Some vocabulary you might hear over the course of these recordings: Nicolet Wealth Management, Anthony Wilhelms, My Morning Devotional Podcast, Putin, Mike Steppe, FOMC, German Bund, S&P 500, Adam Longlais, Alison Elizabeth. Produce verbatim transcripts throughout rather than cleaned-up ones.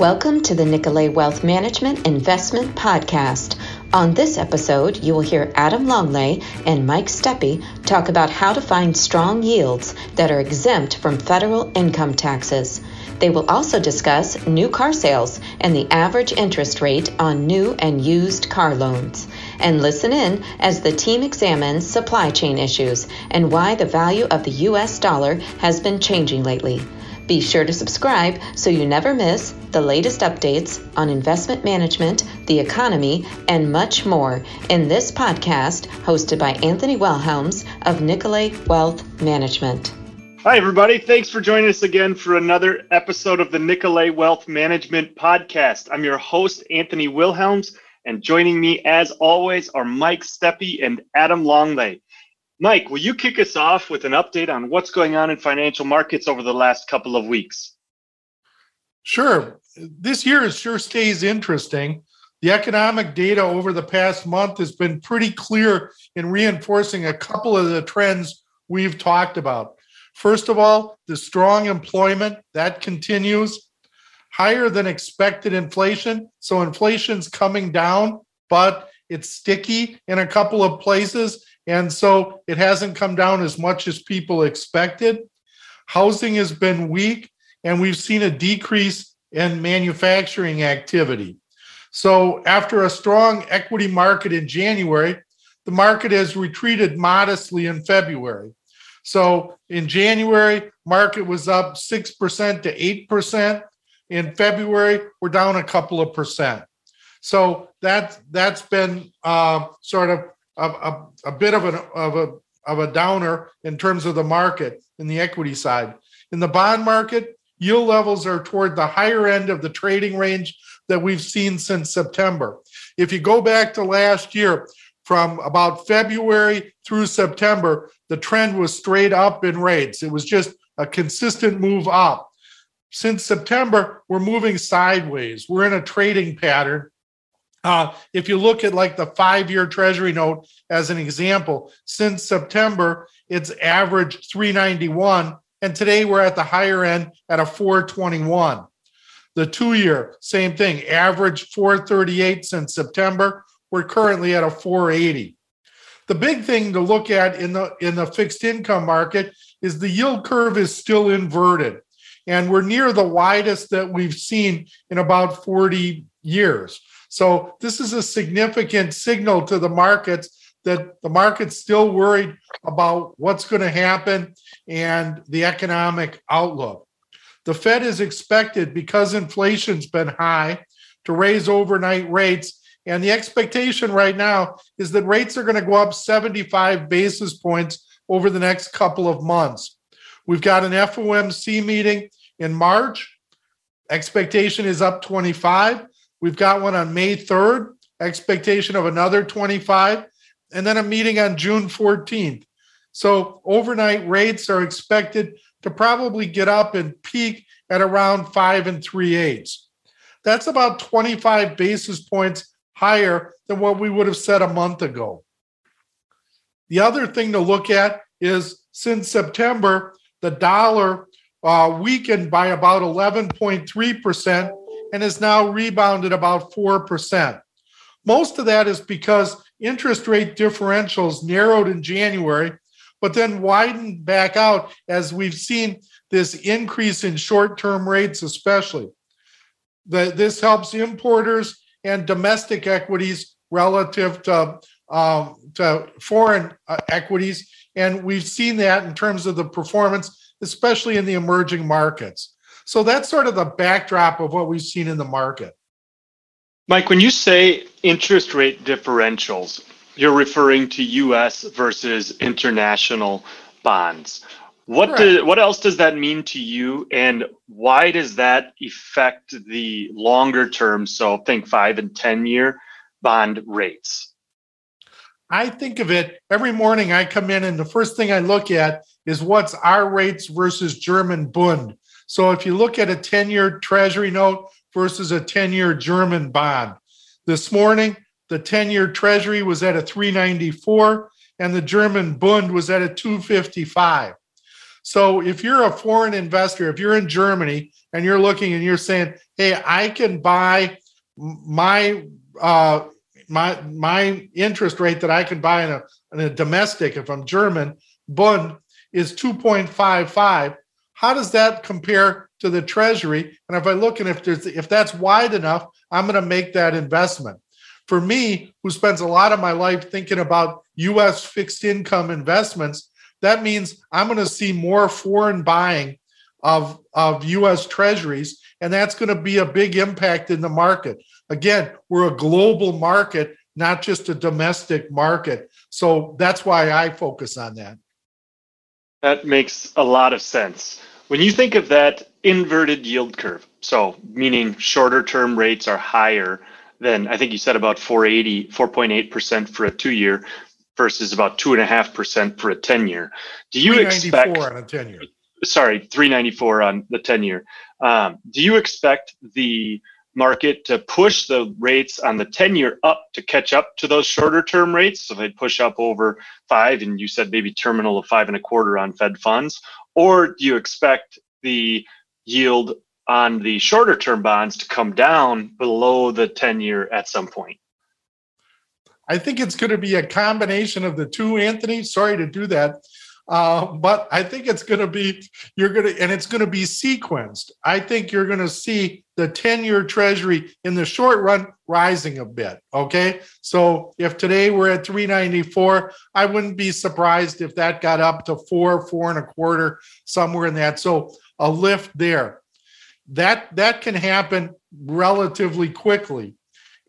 Welcome to the Nicolet Wealth Management Investment Podcast. On this episode, you will hear Adam Longlais and Mike Steppe talk about how to find strong yields that are exempt from federal income taxes. They will also discuss new car sales and the average interest rate on new and used car loans. And listen in as the team examines supply chain issues and why the value of the U S dollar has been changing lately. Be sure to subscribe so you never miss the latest updates on investment management, the economy, and much more in this podcast hosted by Anthony Wilhelms of Nicolet Wealth Management. Hi, everybody. Thanks for joining us again for another episode of the Nicolet Wealth Management Podcast. I'm your host, Anthony Wilhelms, and joining me, as always, are Mike Steppe and Adam Longlais. Mike, will you kick us off with an update on what's going on in financial markets over the last couple of weeks? Sure. This year sure stays interesting. The economic data over the past month has been pretty clear in reinforcing a couple of the trends we've talked about. First of all, the strong employment, that continues. Higher than expected inflation, so inflation's coming down, but it's sticky in a couple of places, and so it hasn't come down as much as people expected. Housing has been weak, and we've seen a decrease in manufacturing activity. So after a strong equity market in January, the market has retreated modestly in February. So in January, market was up six percent to eight percent. In February, we're down a couple of percent. So that, that's been uh, sort of a, a, a bit of, an, of, a, of a downer in terms of the market in the equity side. In the bond market, yield levels are toward the higher end of the trading range that we've seen since September. If you go back to last year, from about February through September, the trend was straight up in rates. It was just a consistent move up. Since September, we're moving sideways. We're in a trading pattern. Uh, if you look at like the five-year Treasury note as an example, since September, it's averaged three ninety-one, and today we're at the higher end at a four twenty-one. The two-year, same thing, averaged four thirty-eight since September. We're currently at a four eighty. The big thing to look at in the in the fixed income market is the yield curve is still inverted, and we're near the widest that we've seen in about forty years. So this is a significant signal to the markets that the market's still worried about what's going to happen and the economic outlook. The Fed is expected, because inflation's been high, to raise overnight rates. And the expectation right now is that rates are going to go up seventy-five basis points over the next couple of months. We've got an F O M C meeting in March. Expectation is up twenty-five. We've got one on May third. Expectation of another twenty-five. And then a meeting on June fourteenth. So overnight rates are expected to probably get up and peak at around five and three-eighths. That's about twenty-five basis points higher than what we would have said a month ago. The other thing to look at is since September, the dollar uh, weakened by about eleven point three percent and has now rebounded about four percent. Most of that is because interest rate differentials narrowed in January, but then widened back out as we've seen this increase in short-term rates especially. The, this helps importers and domestic equities relative to, um, to foreign uh, equities. And we've seen that in terms of the performance, especially in the emerging markets. So that's sort of the backdrop of what we've seen in the market. Mike, when you say interest rate differentials, you're referring to U S versus international bonds. What do, what else does that mean to you, and why does that affect the longer term, so think five and ten year bond rates? I think of it every morning I come in and the first thing I look at is what's our rates versus German Bund. So if you look at a ten-year Treasury note versus a ten-year German bond, this morning the ten-year Treasury was at a three ninety-four and the German Bund was at a two fifty-five. So if you're a foreign investor, if you're in Germany and you're looking and you're saying, hey, I can buy my uh, my my interest rate that I can buy in a, in a domestic, if I'm German, Bund is two point five five. How does that compare to the treasury? And if I look and if there's if that's wide enough, I'm going to make that investment. For me, who spends a lot of my life thinking about U S fixed income investments, that means I'm going to see more foreign buying of, of U S treasuries, and that's going to be a big impact in the market. Again, we're a global market, not just a domestic market. So that's why I focus on that. That makes a lot of sense. When you think of that inverted yield curve, so meaning shorter term rates are higher than, I think you said about four point eight percent for a two year versus about two point five percent for a ten year. Do you expect on a ten year? Sorry, three ninety-four on the ten year. Um, do you expect the market to push the rates on the ten year up to catch up to those shorter term rates? So they push up over five, and you said maybe terminal of five and a quarter on Fed funds, or do you expect the yield on the shorter term bonds to come down below the ten year at some point? I think it's going to be a combination of the two, Anthony. Sorry to do that. Uh, but I think it's going to be, you're going to, and it's going to be sequenced. I think you're going to see the ten year treasury in the short run rising a bit. Okay. So if today we're at three ninety-four, I wouldn't be surprised if that got up to four, four and a quarter, somewhere in that. So a lift there. That, that can happen relatively quickly.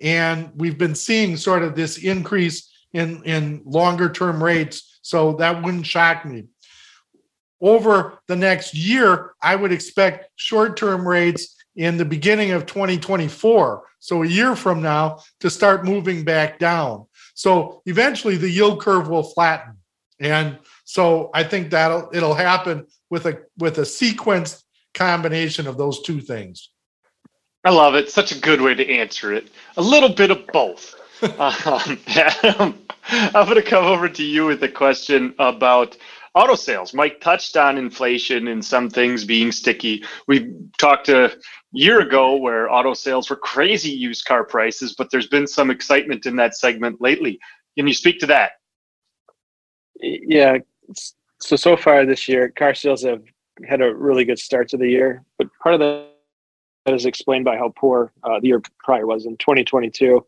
And we've been seeing sort of this increase in, in longer term rates. So that wouldn't shock me. Over the next year, I would expect short-term rates in the beginning of twenty twenty-four, so a year from now, to start moving back down. So eventually the yield curve will flatten. And so I think that'll it'll happen with a with a sequenced combination of those two things. I love it. Such a good way to answer it. A little bit of both. um, Adam, I'm going to come over to you with a question about auto sales. Mike touched on inflation and some things being sticky. We talked a year ago where auto sales were crazy used car prices, but there's been some excitement in that segment lately. Can you speak to that? Yeah. So, so far this year, car sales have had a really good start to the year, but part of that is explained by how poor uh, the year prior was in twenty twenty-two.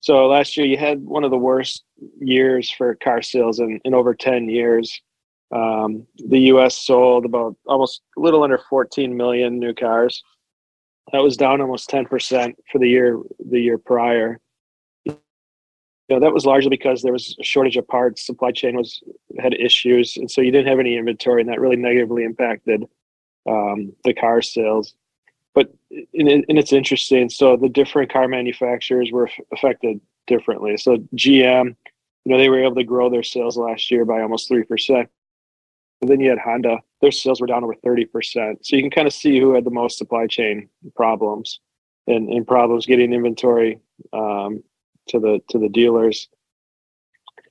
So last year you had one of the worst years for car sales in, in over ten years. Um, the U S sold about almost a little under fourteen million new cars. That was down almost ten percent for the year the year prior. You know, that was largely because there was a shortage of parts, supply chain was had issues, and so you didn't have any inventory, and that really negatively impacted um, the car sales. But and it's interesting. So the different car manufacturers were affected differently. So G M, you know, they were able to grow their sales last year by almost three percent. And then you had Honda; their sales were down over thirty percent. So you can kind of see who had the most supply chain problems and, and problems getting inventory um, to the to the dealers.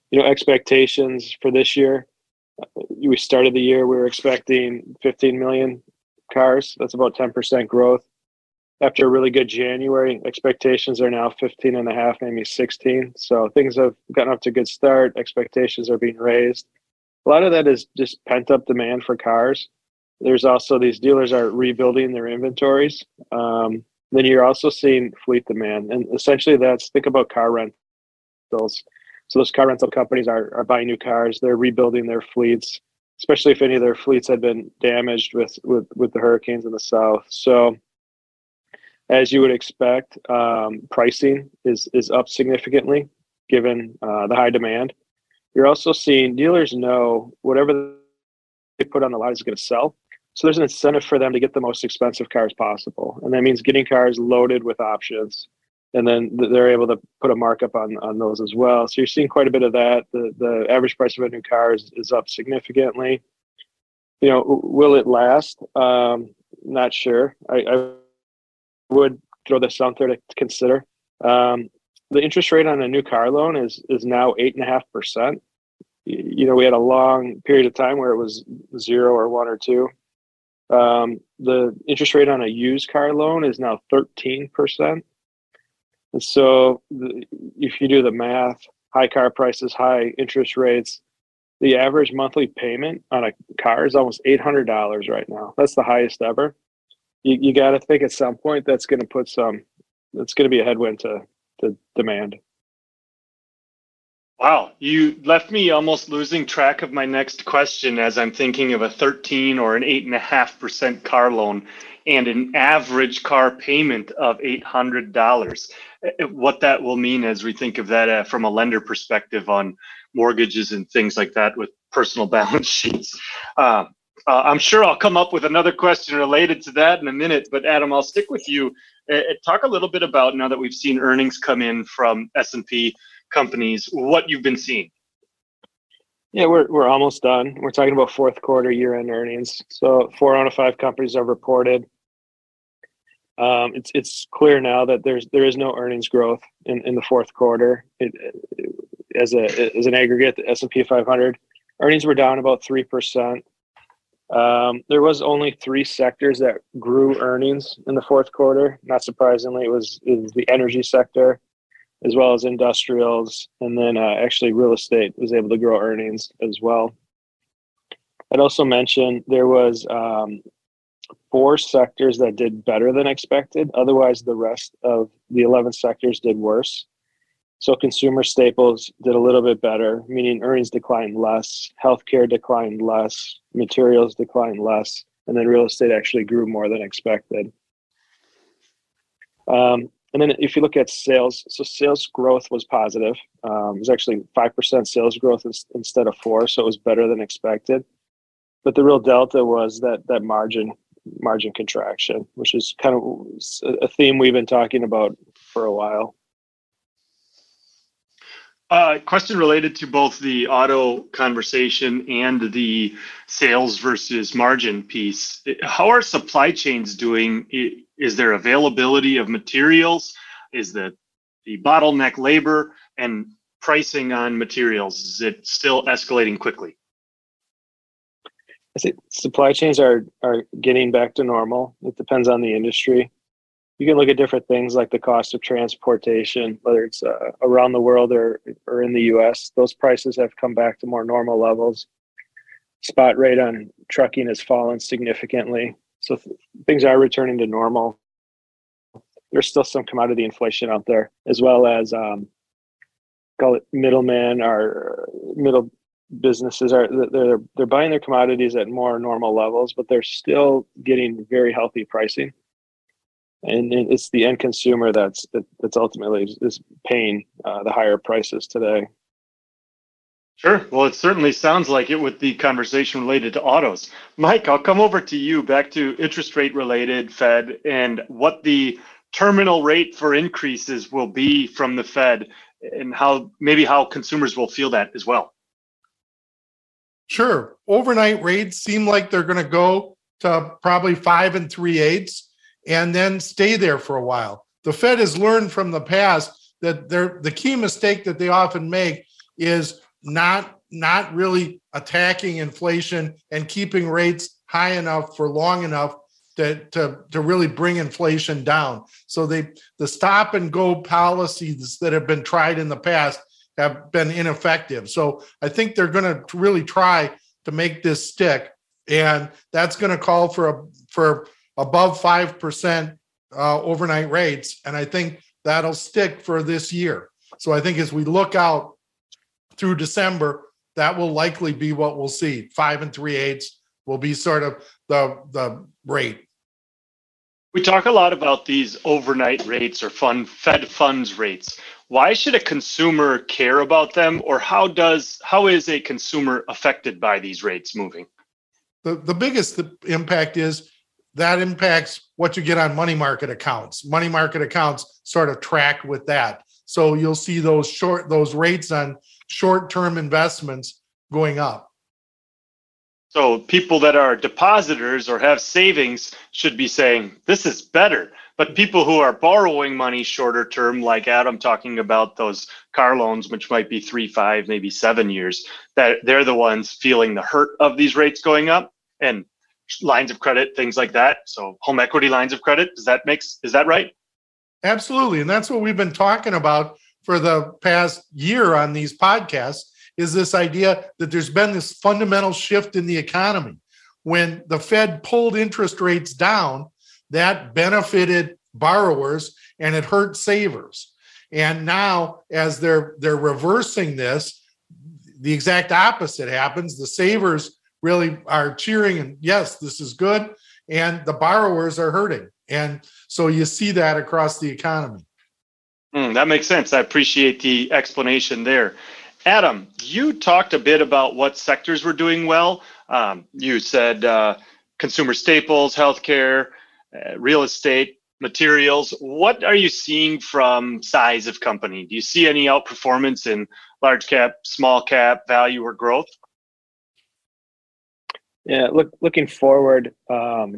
You know, expectations for this year. We started the year; we were expecting fifteen million. Cars. That's about ten percent growth. After a really good January, expectations are now fifteen and a half, maybe sixteen. So things have gotten up to a good start. Expectations are being raised. A lot of that is just pent up demand for cars. There's also these dealers are rebuilding their inventories. Um, then you're also seeing fleet demand. And essentially that's, think about car rentals. So those car rental companies are, are buying new cars. They're rebuilding their fleets, especially if any of their fleets had been damaged with, with, with the hurricanes in the South. So as you would expect, um, pricing is, is up significantly given uh, the high demand. You're also seeing dealers know whatever they put on the lot is going to sell. So there's an incentive for them to get the most expensive cars possible. And that means getting cars loaded with options. And then they're able to put a markup on, on those as well. So you're seeing quite a bit of that. The the average price of a new car is, is up significantly. You know, will it last? Um, not sure. I, I would throw this out there to consider. Um, the interest rate on a new car loan is is now eight and a half percent. you know, we had a long period of time where it was zero or one or two. Um, the interest rate on a used car loan is now thirteen percent. And so the, if you do the math, high car prices, high interest rates, the average monthly payment on a car is almost eight hundred dollars right now. That's the highest ever. You, you got to think at some point that's going to put some, that's going to be a headwind to, to demand. Wow, you left me almost losing track of my next question as I'm thinking of a thirteen or an eight and a half percent car loan and an average car payment of eight hundred dollars. What that will mean as we think of that uh, from a lender perspective on mortgages and things like that with personal balance sheets. Uh, uh, I'm sure I'll come up with another question related to that in a minute, but Adam, I'll stick with you. Uh, talk a little bit about, now that we've seen earnings come in from S and P companies, what you've been seeing. Yeah, we're we're almost done. We're talking about fourth quarter year-end earnings. So four out of five companies have reported. Um, it's it's clear now that there's there is no earnings growth in, in the fourth quarter. It, it, as a as an aggregate, the S and P five hundred earnings were down about three percent. Um, there was only three sectors that grew earnings in the fourth quarter. Not surprisingly, it was, it was the energy sector, as well as industrials, and then uh, actually real estate was able to grow earnings as well. I'd also mention there was um, four sectors that did better than expected. Otherwise, the rest of the eleven sectors did worse. So consumer staples did a little bit better, meaning earnings declined less, healthcare declined less, materials declined less, and then real estate actually grew more than expected. Um, And then if you look at sales, so sales growth was positive. Um, it was actually five percent sales growth is, instead of four, so it was better than expected. But the real delta was that that margin margin contraction, which is kind of a theme we've been talking about for a while. Uh, question related to both the auto conversation and the sales versus margin piece. How are supply chains doing? Is there availability of materials? Is the, the bottleneck labor and pricing on materials, is it still escalating quickly? I think supply chains are, are getting back to normal. It depends on the industry. You can look at different things like the cost of transportation, whether it's uh, around the world or, or in the U S. Those prices have come back to more normal levels. Spot rate on trucking has fallen significantly. So th- things are returning to normal. There's still some commodity inflation out there, as well as um, call it middlemen or middle businesses are they're they're buying their commodities at more normal levels, but they're still getting very healthy pricing. And it's the end consumer that's that's ultimately is paying uh, the higher prices today. Sure. Well, it certainly sounds like it with the conversation related to autos. Mike, I'll come over to you back to interest rate related Fed and what the terminal rate for increases will be from the Fed and how maybe how consumers will feel that as well. Sure. Overnight rates seem like they're going to go to probably five and three eighths. And then stay there for a while. The Fed has learned from the past that the key mistake that they often make is not, not really attacking inflation and keeping rates high enough for long enough to, to, to really bring inflation down. So they, the stop and go policies that have been tried in the past have been ineffective. So I think they're going to really try to make this stick. And that's going to call for a, for above five percent uh, overnight rates. And I think that'll stick for this year. So I think as we look out through December, that will likely be what we'll see. Five and three eighths will be sort of the, the rate. We talk a lot about these overnight rates or fund, Fed funds rates. Why should a consumer care about them? Or how does how is a consumer affected by these rates moving? The, the biggest impact is that impacts what you get on money market accounts. Money market accounts sort of track with that. So you'll see those short those rates on short-term investments going up. So people that are depositors or have savings should be saying, this is better. But people who are borrowing money shorter term, like Adam talking about those car loans, which might be three, five, maybe seven years, that they're the ones feeling the hurt of these rates going up, and lines of credit, things like that. So home equity lines of credit, does that make, is that right? Absolutely. And that's what we've been talking about for the past year on these podcasts, is this idea that there's been this fundamental shift in the economy. When the Fed pulled interest rates down, that benefited borrowers and it hurt savers. And now, as they're they're reversing this, the exact opposite happens. The savers really are cheering and, yes, this is good, and the borrowers are hurting. And so you see that across the economy. Mm, that makes sense. I appreciate the explanation there. Adam, you talked a bit about what sectors were doing well. Um, you said uh, consumer staples, healthcare, Uh, real estate, materials. What are you seeing from size of company? Do you see any outperformance in large cap, small cap, value, or growth? Yeah, look, looking forward, um,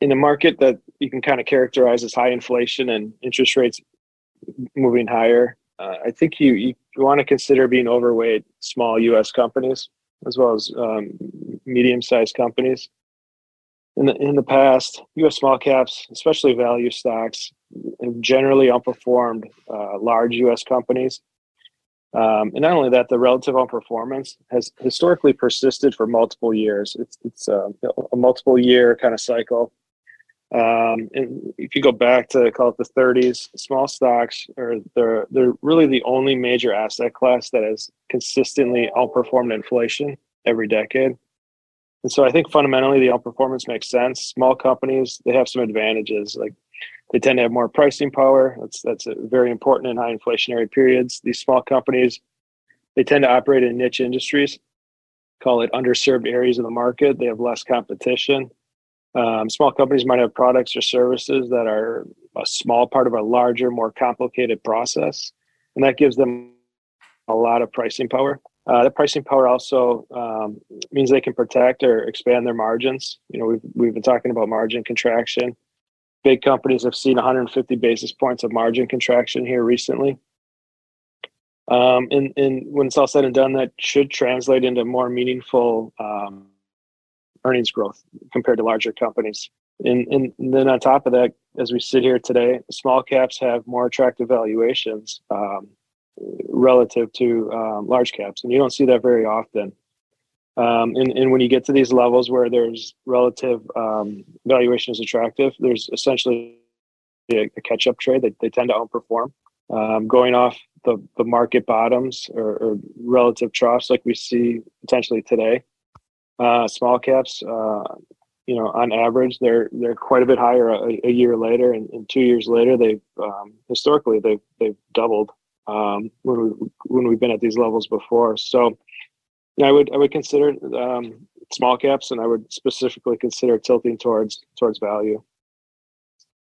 in a market that you can kind of characterize as high inflation and interest rates moving higher, uh, I think you, you want to consider being overweight small U S companies as well as um, medium-sized companies. In the, in the past, U S small caps, especially value stocks, have generally outperformed uh, large U S companies. Um, and not only that, the relative outperformance has historically persisted for multiple years. It's it's uh, a multiple year kind of cycle. Um, and if you go back to call it the thirties, small stocks are they're they're really the only major asset class that has consistently outperformed inflation every decade. And so I think fundamentally the outperformance makes sense. Small companies, they have some advantages. Like they tend to have more pricing power. That's that's very important in high inflationary periods. These small companies, they tend to operate in niche industries, call it underserved areas of the market. They have less competition. Um, small companies might have products or services that are a small part of a larger, more complicated process. And that gives them a lot of pricing power. Uh, that pricing power also um, means they can protect or expand their margins. You know, we've we've been talking about margin contraction. Big companies have seen one hundred fifty basis points of margin contraction here recently. Um, and and when it's all said and done, that should translate into more meaningful um, earnings growth compared to larger companies. And and then on top of that, as we sit here today, small caps have more attractive valuations. Um, relative to um, large caps, and you don't see that very often. Um, and, and when you get to these levels where there's relative um, valuation is attractive, there's essentially a, a catch-up trade. They, they tend to outperform. Um, going off the, the market bottoms or, or relative troughs like we see potentially today, uh, small caps, uh, you know, on average, they're they're quite a bit higher a, a year later, and, and two years later, they've um, historically, they've, they've doubled. Um, when we when we've been at these levels before, so you know, I would I would consider um, small caps, and I would specifically consider tilting towards towards value.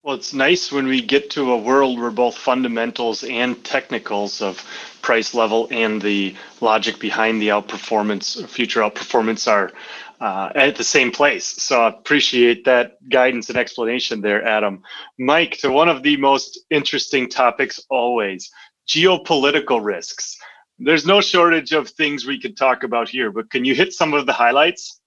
Well, it's nice when we get to a world where both fundamentals and technicals of price level and the logic behind the outperformance, future outperformance, are uh, at the same place. So I appreciate that guidance and explanation there, Adam. Mike, to one of the most interesting topics always. Geopolitical risks. There's no shortage of things we could talk about here, but can you hit some of the highlights?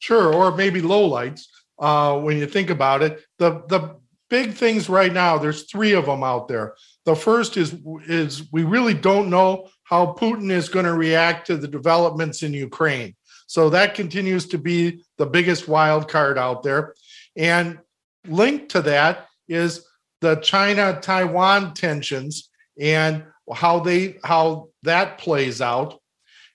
Sure, or maybe lowlights uh, when you think about it. The the big things right now, there's three of them out there. The first is, is we really don't know how Putin is going to react to the developments in Ukraine. So that continues to be the biggest wild card out there. And linked to that is the China-Taiwan tensions and how they how that plays out.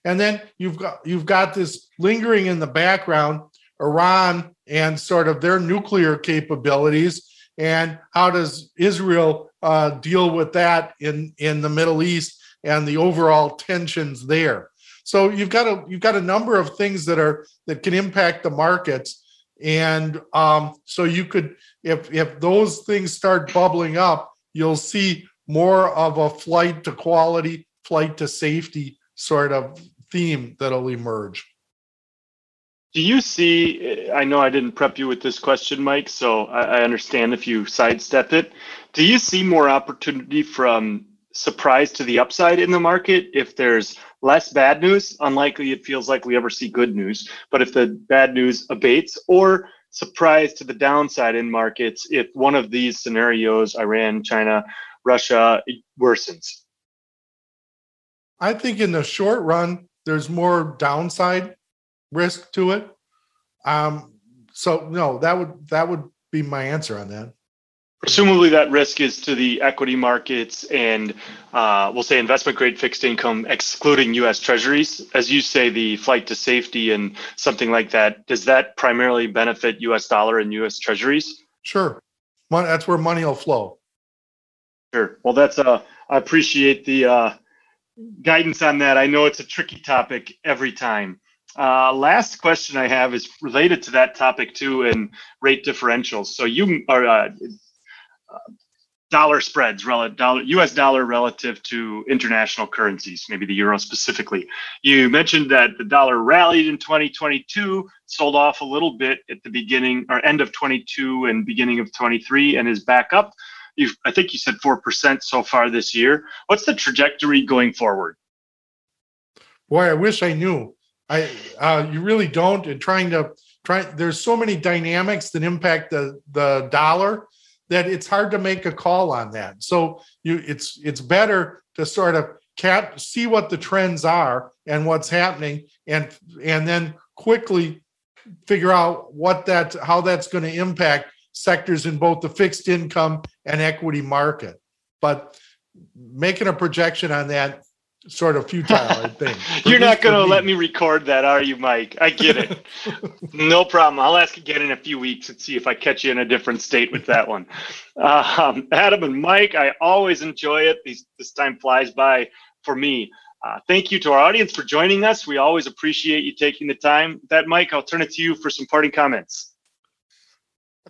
And then you've got you've got this lingering in the background, Iran and sort of their nuclear capabilities, and how does Israel uh, deal with that in, in the Middle East and the overall tensions there. So you've got a you've got a number of things that are that can impact the markets. And um, so you could, if if those things start bubbling up, you'll see more of a flight to quality, flight to safety sort of theme that'll emerge. Do you see, I know I didn't prep you with this question, Mike, so I, I understand if you sidestep it. Do you see more opportunity from surprise to the upside in the market? If there's less bad news, unlikely it feels like we ever see good news, but if the bad news abates, or surprise to the downside in markets if one of these scenarios, Iran, China, Russia, worsens? I think in the short run, there's more downside risk to it. Um, so no, that would that would be my answer on that. Presumably that risk is to the equity markets and uh, we'll say investment grade fixed income, excluding U S treasuries. As you say, the flight to safety and something like that, does that primarily benefit U S dollar and U S treasuries? Sure. That's where money will flow. Sure. Well, that's uh, I appreciate the uh, guidance on that. I know it's a tricky topic every time. Uh, last question I have is related to that topic too, and rate differentials. So you are... Uh, Uh, dollar spreads, relative, dollar, U S dollar relative to international currencies, maybe the euro specifically. You mentioned that the dollar rallied in twenty twenty-two, sold off a little bit at the beginning or end of twenty-two and beginning of twenty-three, and is back up. You've, I think you said four percent so far this year. What's the trajectory going forward? Boy, I wish I knew. I uh, you really don't. And trying to try, there's so many dynamics that impact the the dollar that it's hard to make a call on that. So you, it's it's better to sort of cap, see what the trends are and what's happening, and and then quickly figure out what that how that's going to impact sectors in both the fixed income and equity market. But making a projection on that sort of futile, I think. You're not going to let me record that, are you, Mike? I get it. No problem. I'll ask again in a few weeks and see if I catch you in a different state with that one. Um, Adam and Mike, I always enjoy it. These, this time flies by for me. Uh, thank you to our audience for joining us. We always appreciate you taking the time. With that, Mike, I'll turn it to you for some parting comments.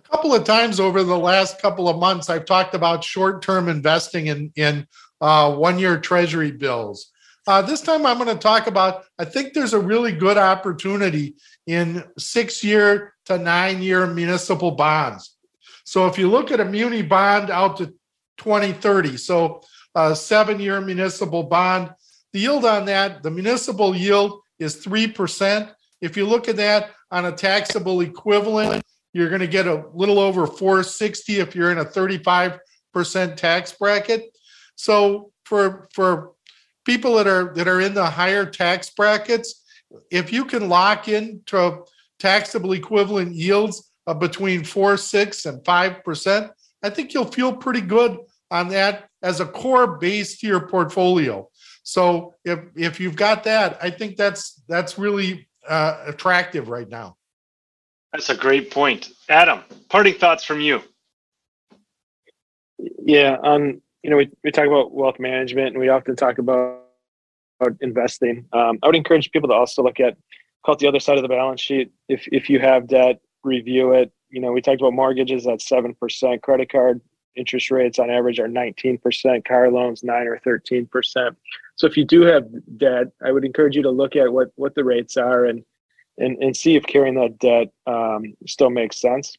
A couple of times over the last couple of months, I've talked about short-term investing in, in Uh, one-year treasury bills. Uh, this time I'm going to talk about, I think there's a really good opportunity in six-year to nine-year municipal bonds. So if you look at a muni bond out to twenty thirty, so a seven-year municipal bond, the yield on that, the municipal yield is three percent. If you look at that on a taxable equivalent, you're going to get a little over four sixty if you're in a thirty-five percent tax bracket. So for for people that are that are in the higher tax brackets, if you can lock into taxable equivalent yields of between four, six and five percent, I think you'll feel pretty good on that as a core base to your portfolio. So if if you've got that, I think that's that's really uh, attractive right now. That's a great point. Adam, parting thoughts from you. Yeah, um You know, we, we talk about wealth management and we often talk about, about investing. Um, I would encourage people to also look at, call it the other side of the balance sheet. If if you have debt, review it. You know, we talked about mortgages at seven percent, credit card interest rates on average are nineteen percent, car loans nine or thirteen percent. So if you do have debt, I would encourage you to look at what, what the rates are and, and, and see if carrying that debt um, still makes sense.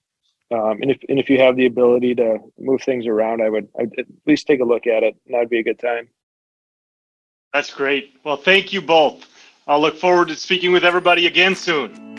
Um, and if and if you have the ability to move things around, I would I'd at least take a look at it. And that would be a good time. That's great. Well, thank you both. I'll look forward to speaking with everybody again soon.